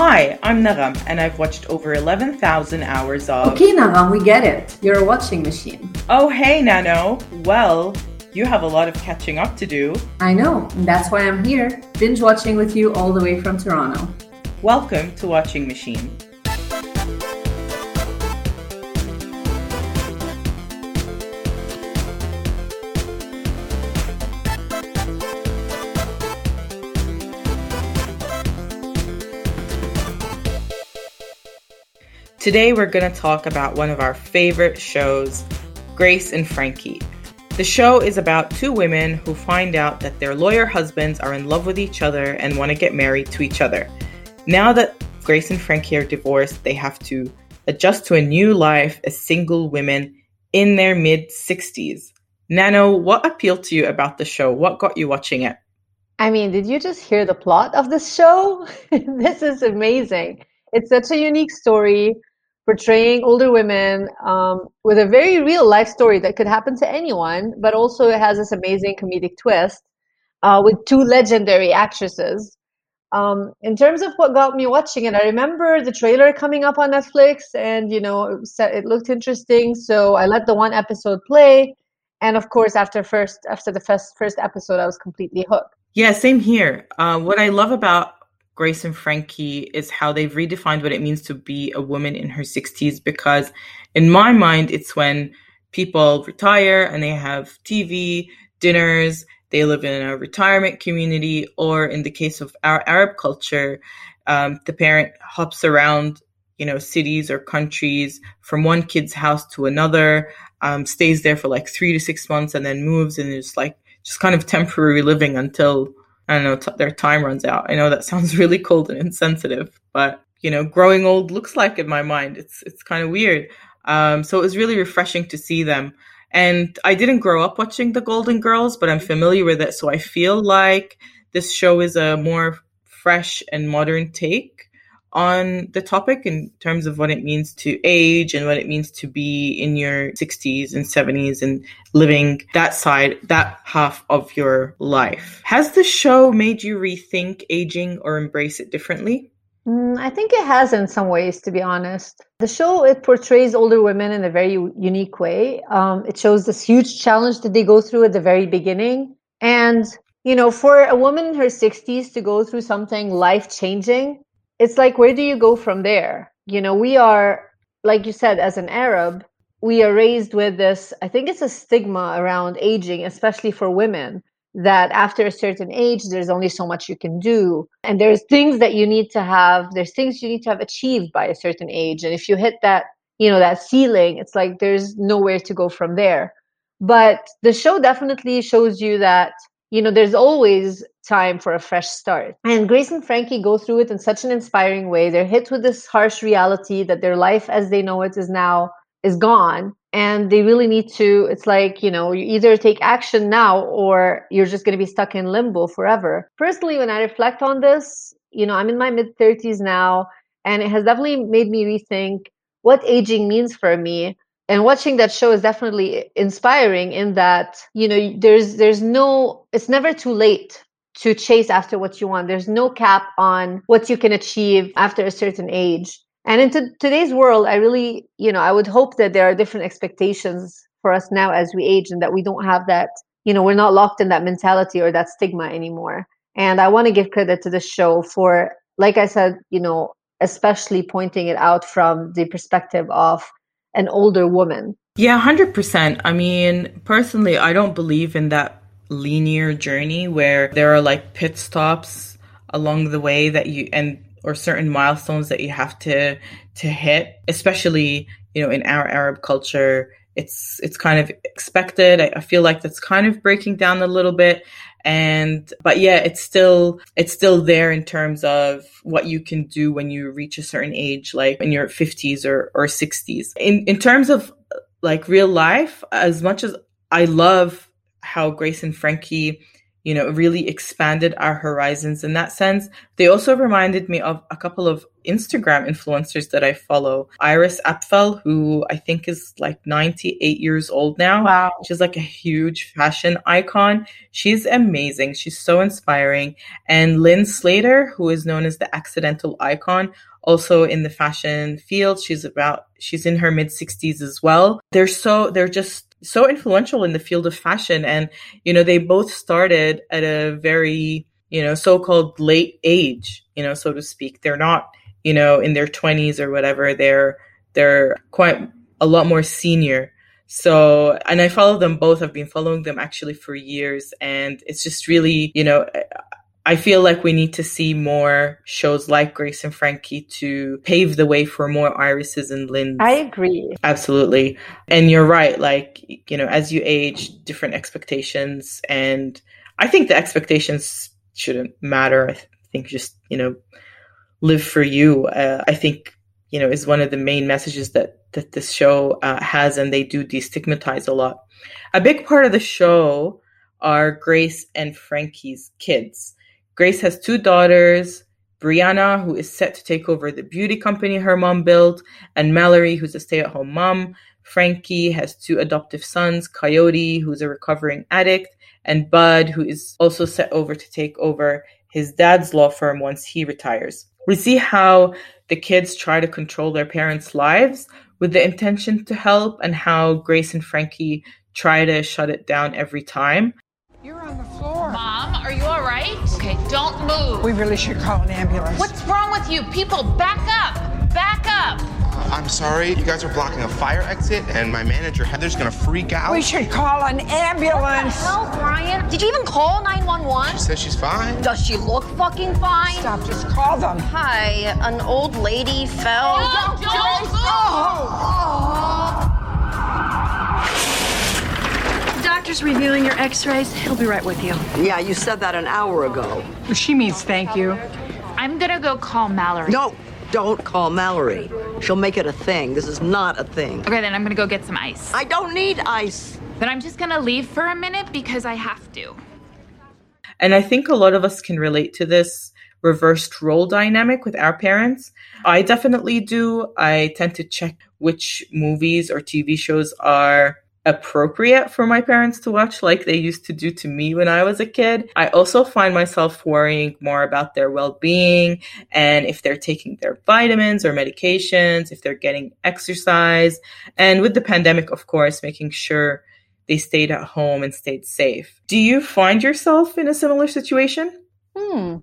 Hi, I'm Nagham, and I've watched over 11,000 hours of... Okay, Nagham, we get it. You're a watching machine. Oh, hey, Nano. Well, you have a lot of catching up to do. I know, and that's why I'm here, binge watching with you all the way from Toronto. Welcome to Watching Machine. Today we're going to talk about one of our favorite shows, Grace and Frankie. The show is about two women who find out that their lawyer husbands are in love with each other and want to get married to each other. Now that Grace and Frankie are divorced, they have to adjust to a new life as single women in their mid-60s. Nano, what appealed to you about the show? What got you watching it? I mean, did you just hear the plot of this show? This is amazing. It's such a unique story, portraying older women with a very real life story that could happen to anyone, but also it has this amazing comedic twist with two legendary actresses. In terms of what got me watching it, I remember the trailer coming up on Netflix and, you know, it looked interesting. So I let the one episode play. And of course, after the first episode, I was completely hooked. Yeah, same here. What I love about Grace and Frankie is how they've redefined what it means to be a woman in her 60s, because in my mind, it's when people retire and they have TV dinners, they live in a retirement community, or in the case of our Arab culture, the parent hops around, you know, cities or countries from one kid's house to another, stays there for like 3 to 6 months and then moves, and it's like just kind of temporary living until, I don't know, their time runs out. I know that sounds really cold and insensitive, but, you know, growing old looks like in my mind. It's kind of weird. So it was really refreshing to see them. And I didn't grow up watching The Golden Girls, but I'm familiar with it. So I feel like this show is a more fresh and modern take on the topic in terms of what it means to age and what it means to be in your 60s and 70s and living that half of your life. Has the show made you rethink aging or embrace it differently? I think it has in some ways, to be honest. The show, it portrays older women in a very unique way. It shows this huge challenge that they go through at the very beginning. And, you know, for a woman in her 60s to go through something life-changing, it's like, where do you go from there? You know, we are, like you said, as an Arab, we are raised with this, I think it's a stigma around aging, especially for women, that after a certain age, there's only so much you can do. And there's things you need to have achieved by a certain age. And if you hit that, you know, that ceiling, it's like, there's nowhere to go from there. But the show definitely shows you that, you know, there's always time for a fresh start. And Grace and Frankie go through it in such an inspiring way. They're hit with this harsh reality that their life as they know it is gone. And they really need to, it's like, you know, you either take action now or you're just going to be stuck in limbo forever. Personally, when I reflect on this, you know, I'm in my mid-30s now, and it has definitely made me rethink what aging means for me. And watching that show is definitely inspiring in that, you know, it's never too late to chase after what you want. There's no cap on what you can achieve after a certain age. And in today's world, I really, you know, I would hope that there are different expectations for us now as we age, and that we don't have that, you know, we're not locked in that mentality or that stigma anymore. And I want to give credit to the show for, like I said, you know, especially pointing it out from the perspective of an older woman. Yeah, 100%. I mean, personally, I don't believe in that linear journey where there are like pit stops along the way that or certain milestones that you have to hit, especially, you know, in our Arab culture, it's kind of expected. I feel like that's kind of breaking down a little bit. But yeah, it's still there in terms of what you can do when you reach a certain age, like in your 50s or 60s. In terms of like real life, as much as I love how Grace and Frankie you know, really expanded our horizons in that sense. They also reminded me of a couple of Instagram influencers that I follow. Iris Apfel, who I think is like 98 years old now. Wow. She's like a huge fashion icon. She's amazing. She's so inspiring. And Lynn Slater, who is known as the accidental icon, also in the fashion field. She's in her mid-60s as well. They're just so influential in the field of fashion. And, you know, they both started at a very, you know, so-called late age, you know, so to speak. They're not, you know, in their 20s or whatever. They're quite a lot more senior. So, and I follow them both. I've been following them actually for years. And it's just really, you know, I feel like we need to see more shows like Grace and Frankie to pave the way for more Irises and Lynns. I agree. Absolutely. And you're right. Like, you know, as you age, different expectations. And I think the expectations shouldn't matter. I think just, you know, live for you. I think, you know, is one of the main messages that this show has. And they do destigmatize a lot. A big part of the show are Grace and Frankie's kids. Grace has two daughters, Brianna, who is set to take over the beauty company her mom built, and Mallory, who's a stay-at-home mom. Frankie has two adoptive sons, Coyote, who's a recovering addict, and Bud, who is also set over to take over his dad's law firm once he retires. We see how the kids try to control their parents' lives with the intention to help, and how Grace and Frankie try to shut it down every time. You're on the floor. Mom, are you all right? Okay, don't move. We really should call an ambulance. What's wrong with you? People, back up. Back up. I'm sorry. You guys are blocking a fire exit, and my manager, Heather's going to freak out. We should call an ambulance. What the hell, Brian? Did you even call 911? She says she's fine. Does she look fucking fine? Stop. Just call them. Hi. An old lady fell. No, don't move. Doctor's reviewing your x-rays. He'll be right with you. Yeah, you said that an hour ago. She means thank you. I'm gonna go call Mallory. No, don't call Mallory. She'll make it a thing. This is not a thing. Okay, then I'm gonna go get some ice. I don't need ice. Then I'm just gonna leave for a minute because I have to. And I think a lot of us can relate to this reversed role dynamic with our parents. I definitely do. I tend to check which movies or TV shows are appropriate for my parents to watch, like they used to do to me when I was a kid. I also find myself worrying more about their well-being and if they're taking their vitamins or medications, if they're getting exercise, and with the pandemic, of course, making sure they stayed at home and stayed safe. Do you find yourself in a similar situation? I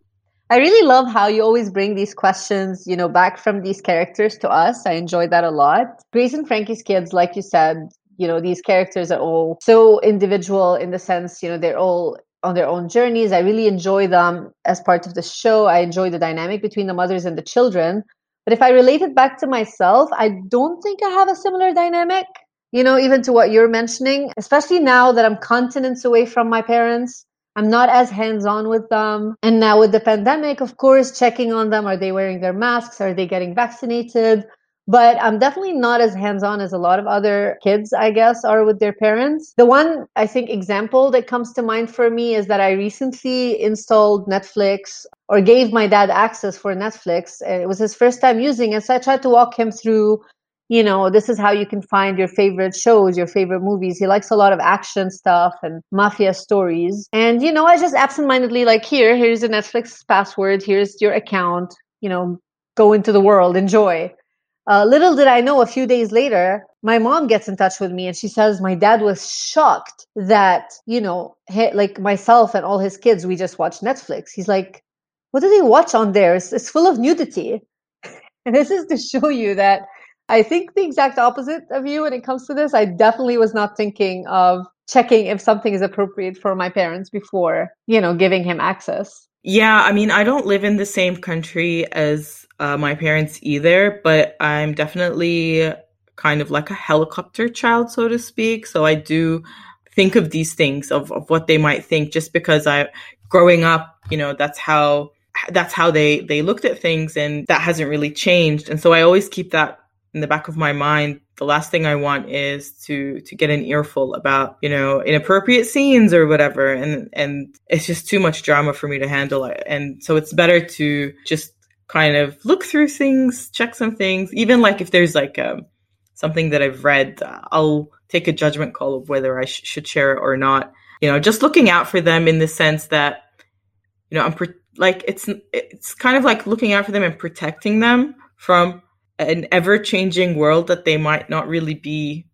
really love how you always bring these questions, you know, back from these characters to us. I enjoy that a lot. Grace and Frankie's kids, like you said, you know, these characters are all so individual in the sense, you know, they're all on their own journeys. I really enjoy them as part of the show. I enjoy the dynamic between the mothers and the children. But if I relate it back to myself, I don't think I have a similar dynamic, you know, even to what you're mentioning, especially now that I'm continents away from my parents. I'm not as hands-on with them. And now with the pandemic, of course, checking on them. Are they wearing their masks? Are they getting vaccinated? But I'm definitely not as hands-on as a lot of other kids, I guess, are with their parents. The one, I think, example that comes to mind for me is that I recently installed Netflix or gave my dad access for Netflix. It was his first time using it. So I tried to walk him through, you know, this is how you can find your favorite shows, your favorite movies. He likes a lot of action stuff and mafia stories. And, you know, I just absentmindedly like, here's a Netflix password. Here's your account. You know, go into the world. Enjoy. Little did I know, a few days later, my mom gets in touch with me and she says my dad was shocked that, you know, like myself and all his kids, we just watched Netflix. He's like, what do they watch on there? It's full of nudity. And this is to show you that I think the exact opposite of you when it comes to this. I definitely was not thinking of checking if something is appropriate for my parents before, you know, giving him access. Yeah, I mean, I don't live in the same country as my parents either, but I'm definitely kind of like a helicopter child, so to speak. So I do think of these things of what they might think, just because I, growing up, you know, that's how they looked at things, and that hasn't really changed. And so I always keep that in the back of my mind the last thing I want is to get an earful about, you know, inappropriate scenes or whatever. And it's just too much drama for me to handle it. And so it's better to just kind of look through things, check some things. Even like if there's like something that I've read, I'll take a judgment call of whether I should share it or not. You know, just looking out for them in the sense that, you know, it's kind of like looking out for them and protecting them from an ever-changing world that they might not really be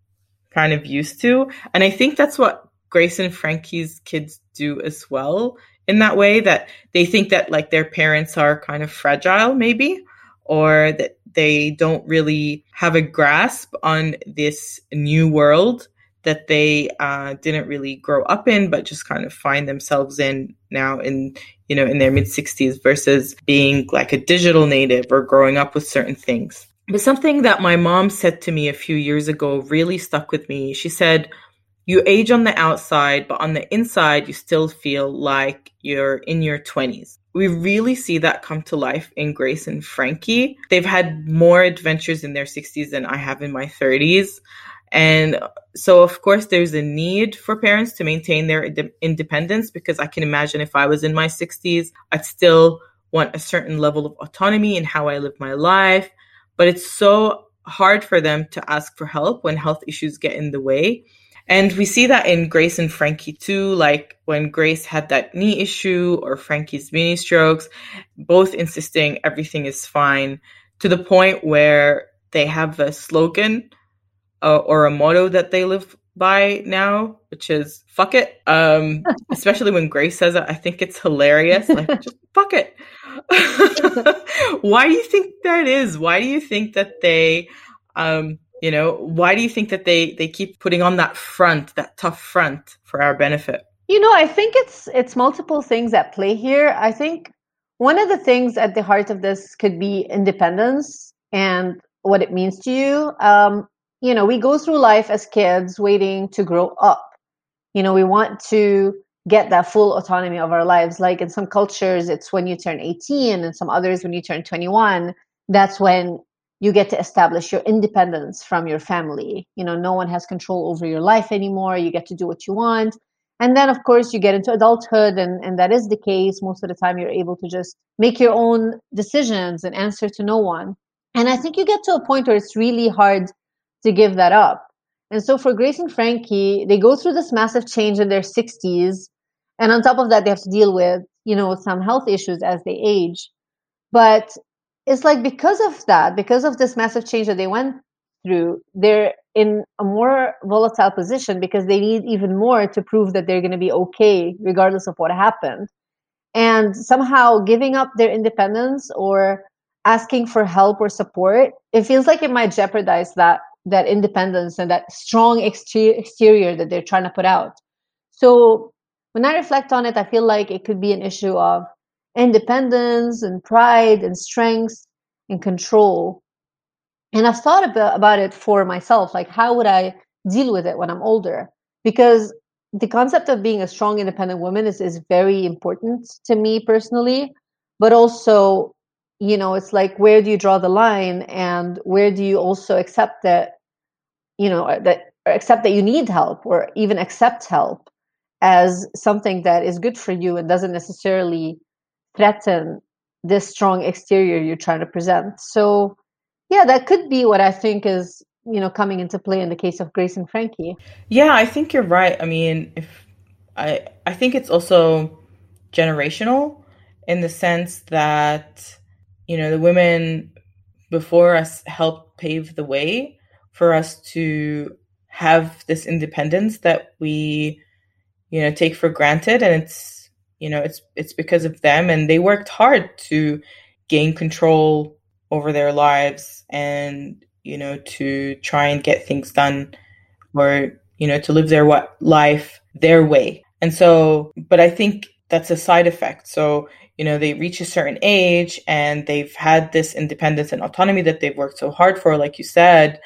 kind of used to. And I think that's what Grace and Frankie's kids do as well, in that way that they think that like their parents are kind of fragile maybe, or that they don't really have a grasp on this new world that they didn't really grow up in, but just kind of find themselves in now in, you know, in their mid-60s, versus being like a digital native or growing up with certain things. But something that my mom said to me a few years ago really stuck with me. She said, "You age on the outside, but on the inside, you still feel like you're in your 20s." We really see that come to life in Grace and Frankie. They've had more adventures in their 60s than I have in my 30s. And so, of course, there's a need for parents to maintain their independence, because I can imagine if I was in my 60s, I'd still want a certain level of autonomy in how I live my life. But it's so hard for them to ask for help when health issues get in the way. And we see that in Grace and Frankie too, like when Grace had that knee issue or Frankie's mini strokes, both insisting everything is fine, to the point where they have a slogan or a motto that they live by now, which is "fuck it." Especially when Grace says it, I think it's hilarious. Like, just fuck it. Why do you think that is? Why do you think that they... You know, why do you think that they keep putting on that front, that tough front, for our benefit? You know, I think it's multiple things at play here. I think one of the things at the heart of this could be independence and what it means to you. You know, we go through life as kids waiting to grow up. You know, we want to get that full autonomy of our lives. Like in some cultures, it's when you turn 18, and some others when you turn 21. That's when you get to establish your independence from your family. You know, no one has control over your life anymore. You get to do what you want. And then, of course, you get into adulthood, and that is the case. Most of the time, you're able to just make your own decisions and answer to no one. And I think you get to a point where it's really hard to give that up. And so for Grace and Frankie, they go through this massive change in their 60s. And on top of that, they have to deal with, you know, some health issues as they age. But it's like because of that, because of this massive change that they went through, they're in a more volatile position, because they need even more to prove that they're going to be okay, regardless of what happened. And somehow giving up their independence or asking for help or support, it feels like it might jeopardize that independence and that strong exterior that they're trying to put out. So when I reflect on it, I feel like it could be an issue of independence and pride and strength and control. And I've thought about it for myself, like how would I deal with it when I'm older? Because the concept of being a strong, independent woman is very important to me personally. But also, you know, it's like, where do you draw the line, and where do you also accept that, you know, accept that you need help, or even accept help as something that is good for you and doesn't necessarily threaten this strong exterior you're trying to present. So yeah, that could be what I think is, you know, coming into play in the case of Grace and Frankie. Yeah, I think you're right. I mean, I think it's also generational, in the sense that, you know, the women before us helped pave the way for us to have this independence that we, you know, take for granted. And it's because of them, and they worked hard to gain control over their lives, and, you know, to try and get things done, or, you know, to live their life their way. And so, but I think that's a side effect. So, you know, they reach a certain age and they've had this independence and autonomy that they've worked so hard for, like you said.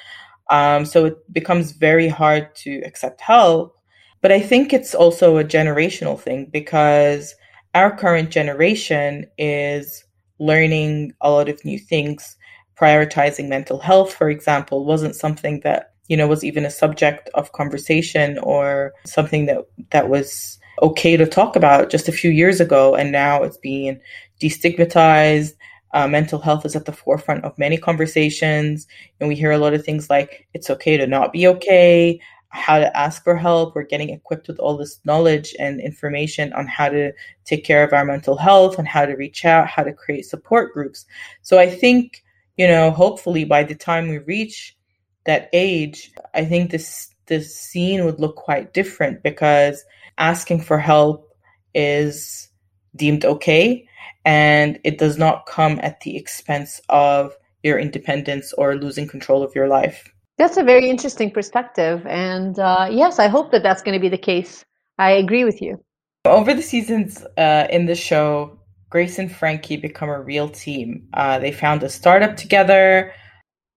So it becomes very hard to accept help. But I think it's also a generational thing, because our current generation is learning a lot of new things, prioritizing mental health, for example, wasn't something that, you know, was even a subject of conversation or something that was okay to talk about just a few years ago. And now it's being destigmatized. Mental health is at the forefront of many conversations. And we hear a lot of things like, it's okay to not be okay, how to ask for help. We're getting equipped with all this knowledge and information on how to take care of our mental health and how to reach out, how to create support groups. So I think, you know, hopefully by the time we reach that age, I think this scene would look quite different, because asking for help is deemed okay, and it does not come at the expense of your independence or losing control of your life. That's a very interesting perspective. And yes, I hope that that's going to be the case. I agree with you. Over the seasons in the show, Grace and Frankie become a real team. They found a startup together.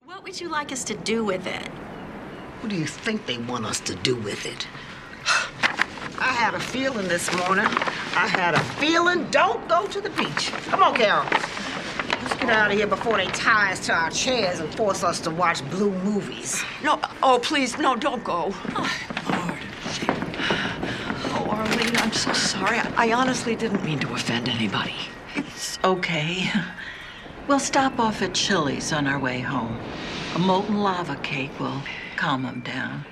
What would you like us to do with it? What do you think they want us to do with it? I had a feeling this morning. I had a feeling. Don't go to the beach. Come on, Carol. Let's get out of here before they tie us to our chairs and force us to watch blue movies. No, oh, please, no, don't go. Oh, Lord. Oh, Arlene, I'm so sorry. I honestly didn't mean to offend anybody. It's okay. We'll stop off at Chili's on our way home. A molten lava cake will calm them down.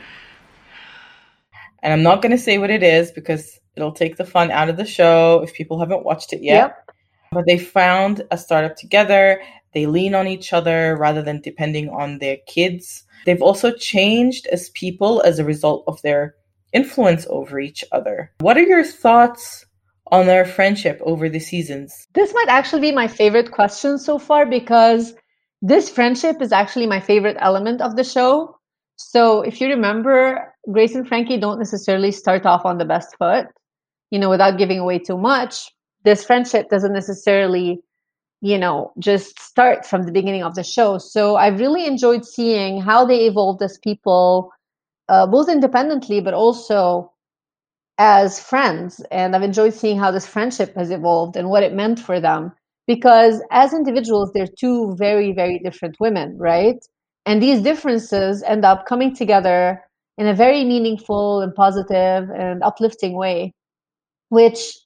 And I'm not going to say what it is because it'll take the fun out of the show if people haven't watched it yet. Yep. But they found a startup together. They lean on each other rather than depending on their kids. They've also changed as people as a result of their influence over each other. What are your thoughts on their friendship over the seasons? This might actually be my favorite question so far, because this friendship is actually my favorite element of the show. So if you remember, Grace and Frankie don't necessarily start off on the best foot, you know, without giving away too much. This friendship doesn't necessarily, you know, just start from the beginning of the show. So I've really enjoyed seeing how they evolved as people, both independently, but also as friends. And I've enjoyed seeing how this friendship has evolved and what it meant for them. Because as individuals, they're two very, very different women, right? And these differences end up coming together in a very meaningful and positive and uplifting way, which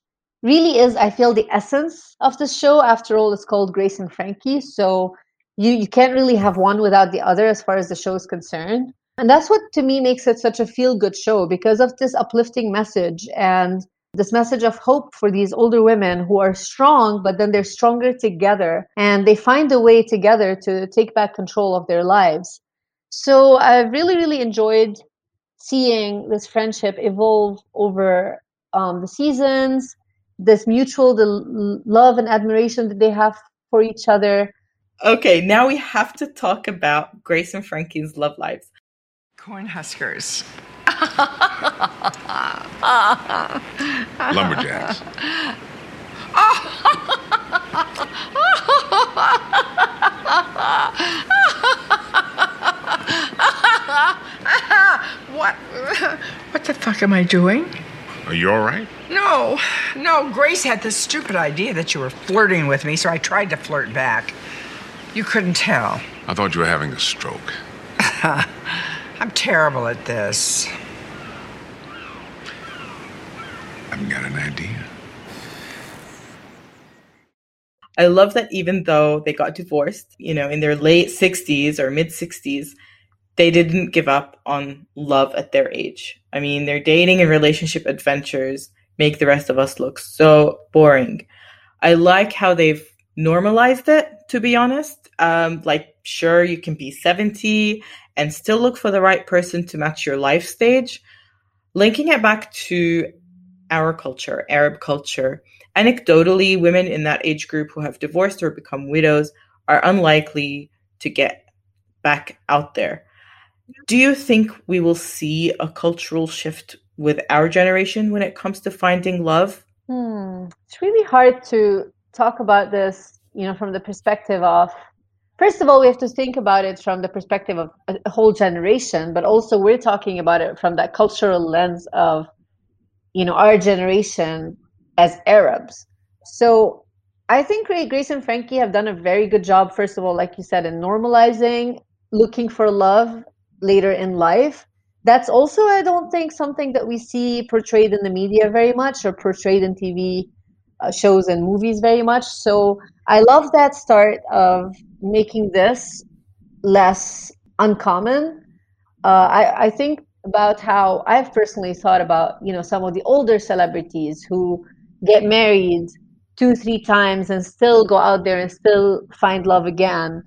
really is, I feel, the essence of the show. After all, it's called Grace and Frankie. So you can't really have one without the other as far as the show is concerned. And that's what, to me, makes it such a feel-good show, because of this uplifting message and this message of hope for these older women who are strong, but then they're stronger together and they find a way together to take back control of their lives. So I've really, really enjoyed seeing this friendship evolve over the seasons, this mutual love and admiration that they have for each other. Okay, now we have to talk about Grace and Frankie's love lives. Cornhuskers. Lumberjacks. What the fuck am I doing? Are you all right? No, Grace had this stupid idea that you were flirting with me, so I tried to flirt back. You couldn't tell. I thought you were having a stroke. I'm terrible at this. I've got an idea. I love that even though they got divorced, you know, in their late 60s or mid 60s, they didn't give up on love at their age. I mean, their dating and relationship adventures make the rest of us look so boring. I like how they've normalized it, to be honest. Like, sure, you can be 70 and still look for the right person to match your life stage. Linking it back to our culture, Arab culture, anecdotally, women in that age group who have divorced or become widows are unlikely to get back out there. Do you think we will see a cultural shift with our generation when it comes to finding love? It's really hard to talk about this, you know, from the perspective of, first of all, we have to think about it from the perspective of a whole generation, but also we're talking about it from that cultural lens of, you know, our generation as Arabs. So I think Grace and Frankie have done a very good job, first of all, like you said, in normalizing looking for love later in life. That's also, I don't think, something that we see portrayed in the media very much, or portrayed in TV shows and movies very much. So I love that start of making this less uncommon. I think about how I've personally thought about, you know, some of the older celebrities who get married 2-3 times and still go out there and still find love again.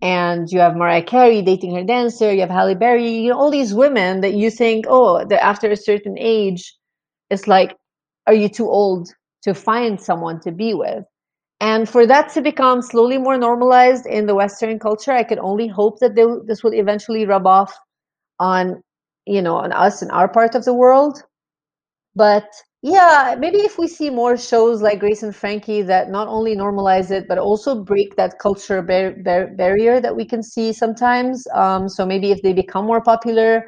And you have Mariah Carey dating her dancer, you have Halle Berry, you know, all these women that you think, oh, they're after a certain age, it's like, are you too old to find someone to be with? And for that to become slowly more normalized in the Western culture, I could only hope that this would eventually rub off on, you know, on us in our part of the world. But yeah, maybe if we see more shows like Grace and Frankie that not only normalize it, but also break that culture barrier that we can see sometimes. So maybe if they become more popular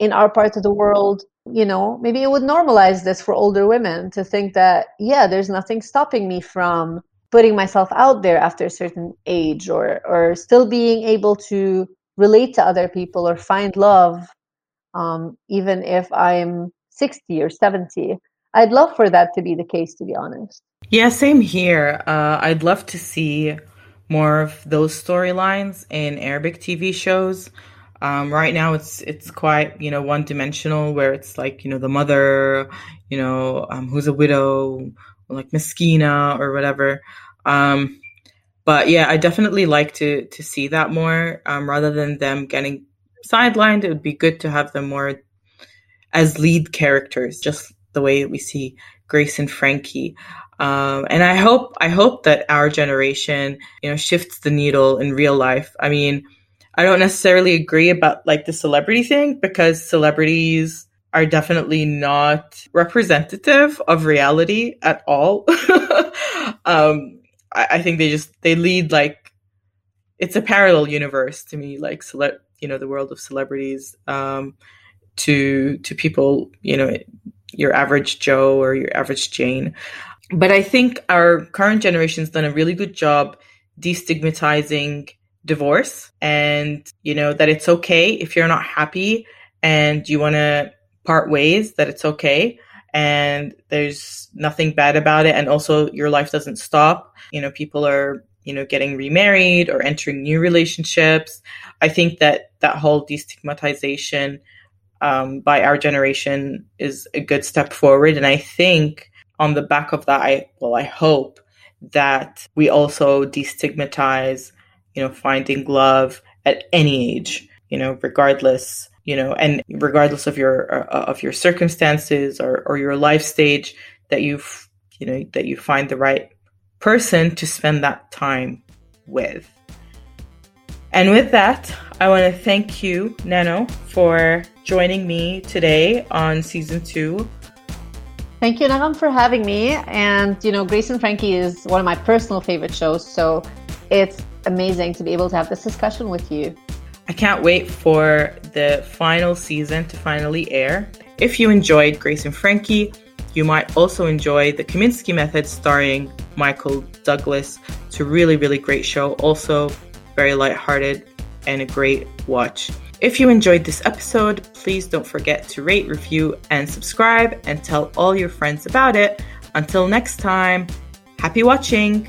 in our part of the world, you know, maybe it would normalize this for older women to think that, yeah, there's nothing stopping me from putting myself out there after a certain age, or still being able to relate to other people or find love, even if I'm 60 or 70. I'd love for that to be the case, to be honest. Yeah, same here. I'd love to see more of those storylines in Arabic TV shows. Right now, it's quite, you know, one-dimensional, where it's like, you know, the mother, you know, who's a widow, or like Meskina or whatever. But yeah, I definitely like to see that more, rather than them getting sidelined. It would be good to have them more as lead characters, just the way that we see Grace and Frankie. And I hope that our generation, you know, shifts the needle in real life. I mean, I don't necessarily agree about like the celebrity thing, because celebrities are definitely not representative of reality at all. I think they lead, like, it's a parallel universe to me, like you know, the world of celebrities, to people, you know, your average Joe or your average Jane. But I think our current generation's done a really good job destigmatizing divorce, and, you know, that it's okay if you're not happy and you want to part ways, that it's okay. And there's nothing bad about it. And also your life doesn't stop. You know, people are, you know, getting remarried or entering new relationships. I think that whole destigmatization by our generation is a good step forward. And I think on the back of that, I hope that we also destigmatize, you know, finding love at any age, you know, regardless, you know, and regardless of your circumstances or your life stage, that you find the right person to spend that time with. And with that, I want to thank you, Nano, for joining me today on season 2. Thank you, Nagam, for having me. And, you know, Grace and Frankie is one of my personal favorite shows, so it's amazing to be able to have this discussion with you. I can't wait for the final season to finally air. If you enjoyed Grace and Frankie, you might also enjoy The Kaminsky Method, starring Michael Douglas. It's a really, really great show. Also very lighthearted and a great watch. If you enjoyed this episode, please don't forget to rate, review, and subscribe, and tell all your friends about it. Until next time, happy watching!